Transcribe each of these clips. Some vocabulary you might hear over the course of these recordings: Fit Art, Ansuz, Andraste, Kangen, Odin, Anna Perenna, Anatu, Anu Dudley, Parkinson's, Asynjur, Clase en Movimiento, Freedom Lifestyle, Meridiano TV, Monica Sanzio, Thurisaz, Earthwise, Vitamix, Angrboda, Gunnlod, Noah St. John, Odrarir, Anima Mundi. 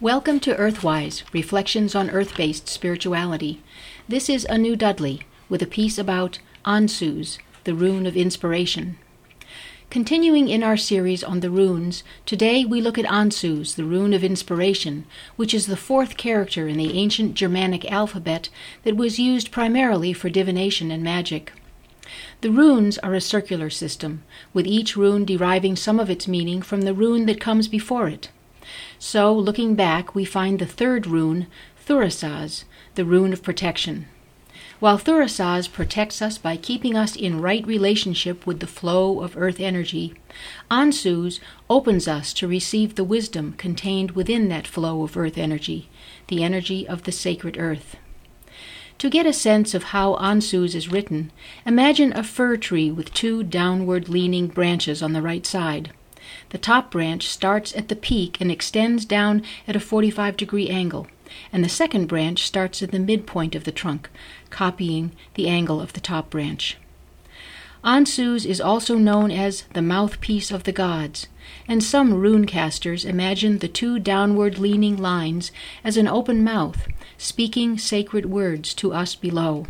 Welcome to Earthwise, Reflections on Earth-Based Spirituality. This is Anu Dudley, with a piece about Ansuz, the Rune of Inspiration. Continuing in our series on the runes, today we look at Ansuz, the Rune of Inspiration, which is the fourth character in the ancient Germanic alphabet that was used primarily for divination and magic. The runes are a circular system, with each rune deriving some of its meaning from the rune that comes before it. So, looking back, we find the third rune, Thurisaz, the rune of protection. While Thurisaz protects us by keeping us in right relationship with the flow of earth energy, Ansuz opens us to receive the wisdom contained within that flow of earth energy, the energy of the sacred earth. To get a sense of how Ansuz is written, imagine a fir tree with two downward-leaning branches on the right side. The top branch starts at the peak and extends down at a 45-degree angle, and the second branch starts at the midpoint of the trunk, copying the angle of the top branch. Ansuz is also known as the mouthpiece of the gods, and some runecasters imagine the two downward-leaning lines as an open mouth, speaking sacred words to us below.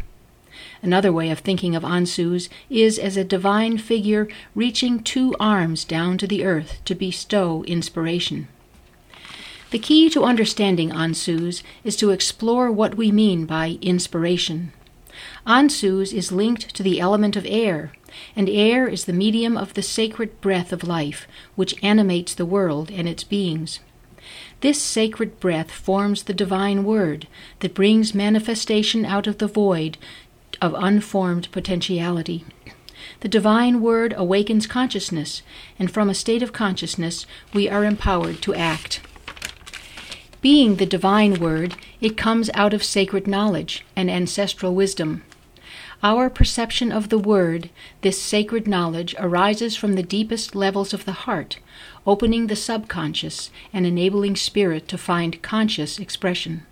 Another way of thinking of Ansuz is as a divine figure reaching two arms down to the earth to bestow inspiration. The key to understanding Ansuz is to explore what we mean by inspiration. Ansuz is linked to the element of air, and air is the medium of the sacred breath of life, which animates the world and its beings. This sacred breath forms the divine word that brings manifestation out of the void of unformed potentiality. The divine word awakens consciousness, and from a state of consciousness we are empowered to act. Being the divine word, it comes out of sacred knowledge and ancestral wisdom. Our perception of the word, this sacred knowledge, arises from the deepest levels of the heart, opening the subconscious and enabling spirit to find conscious expression.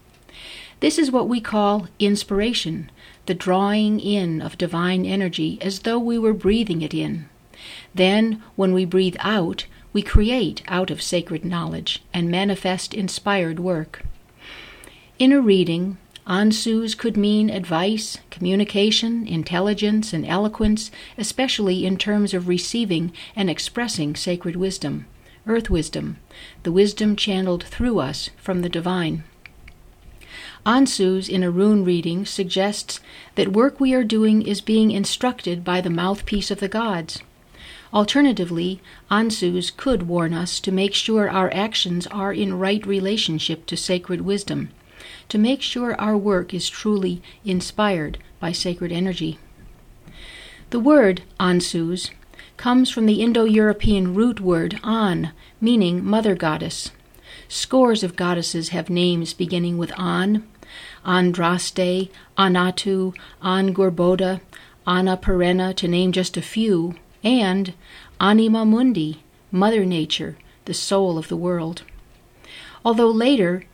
This is what we call inspiration, the drawing in of divine energy as though we were breathing it in. Then, when we breathe out, we create out of sacred knowledge and manifest inspired work. In a reading, Ansuz could mean advice, communication, intelligence, and eloquence, especially in terms of receiving and expressing sacred wisdom, earth wisdom, the wisdom channeled through us from the divine. Ansuz in a rune reading suggests that work we are doing is being instructed by the mouthpiece of the gods. Alternatively, Ansuz could warn us to make sure our actions are in right relationship to sacred wisdom, to make sure our work is truly inspired by sacred energy. The word Ansuz comes from the Indo-European root word An, meaning mother goddess. Scores of goddesses have names beginning with An: Andraste, Anatu, Angrboda, Anna Perenna, to name just a few, and Anima Mundi, Mother Nature, the soul of the world. Although later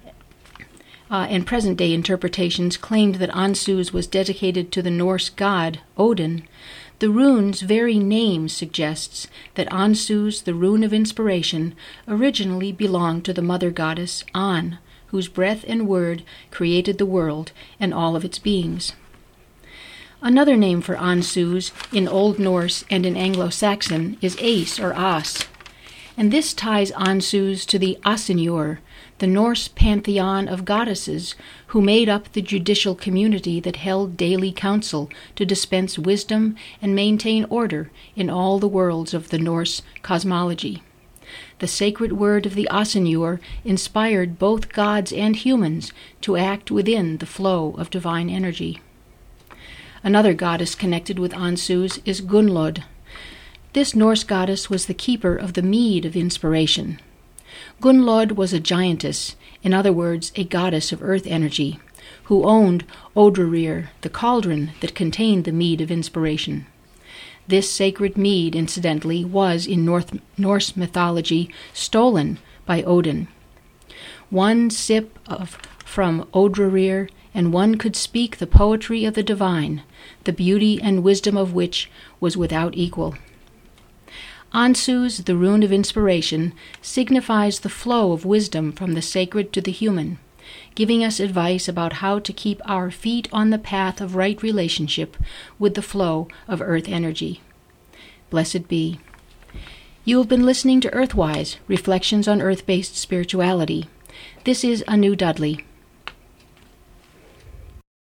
and present-day interpretations claimed that Ansuz was dedicated to the Norse god Odin, the rune's very name suggests that Ansuz, the rune of inspiration, originally belonged to the mother goddess An, whose breath and word created the world and all of its beings. Another name for Ansuz in Old Norse and in Anglo-Saxon is Ace or As, and this ties Ansuz to the Asynjur, the Norse pantheon of goddesses who made up the judicial community that held daily council to dispense wisdom and maintain order in all the worlds of the Norse cosmology. The sacred word of the Asynjur inspired both gods and humans to act within the flow of divine energy. Another goddess connected with Ansuz is Gunnlod. This Norse goddess was the keeper of the mead of inspiration. Gunnlod was a giantess, in other words, a goddess of earth energy, who owned Odrarir, the cauldron that contained the mead of inspiration. This sacred mead, incidentally, was in Norse mythology stolen by Odin. One sip from Odrarir, and one could speak the poetry of the divine, the beauty and wisdom of which was without equal. Ansuz, the rune of inspiration, signifies the flow of wisdom from the sacred to the human, giving us advice about how to keep our feet on the path of right relationship with the flow of earth energy. Blessed be. You have been listening to Earthwise, Reflections on Earth-Based Spirituality. This is Anu Dudley.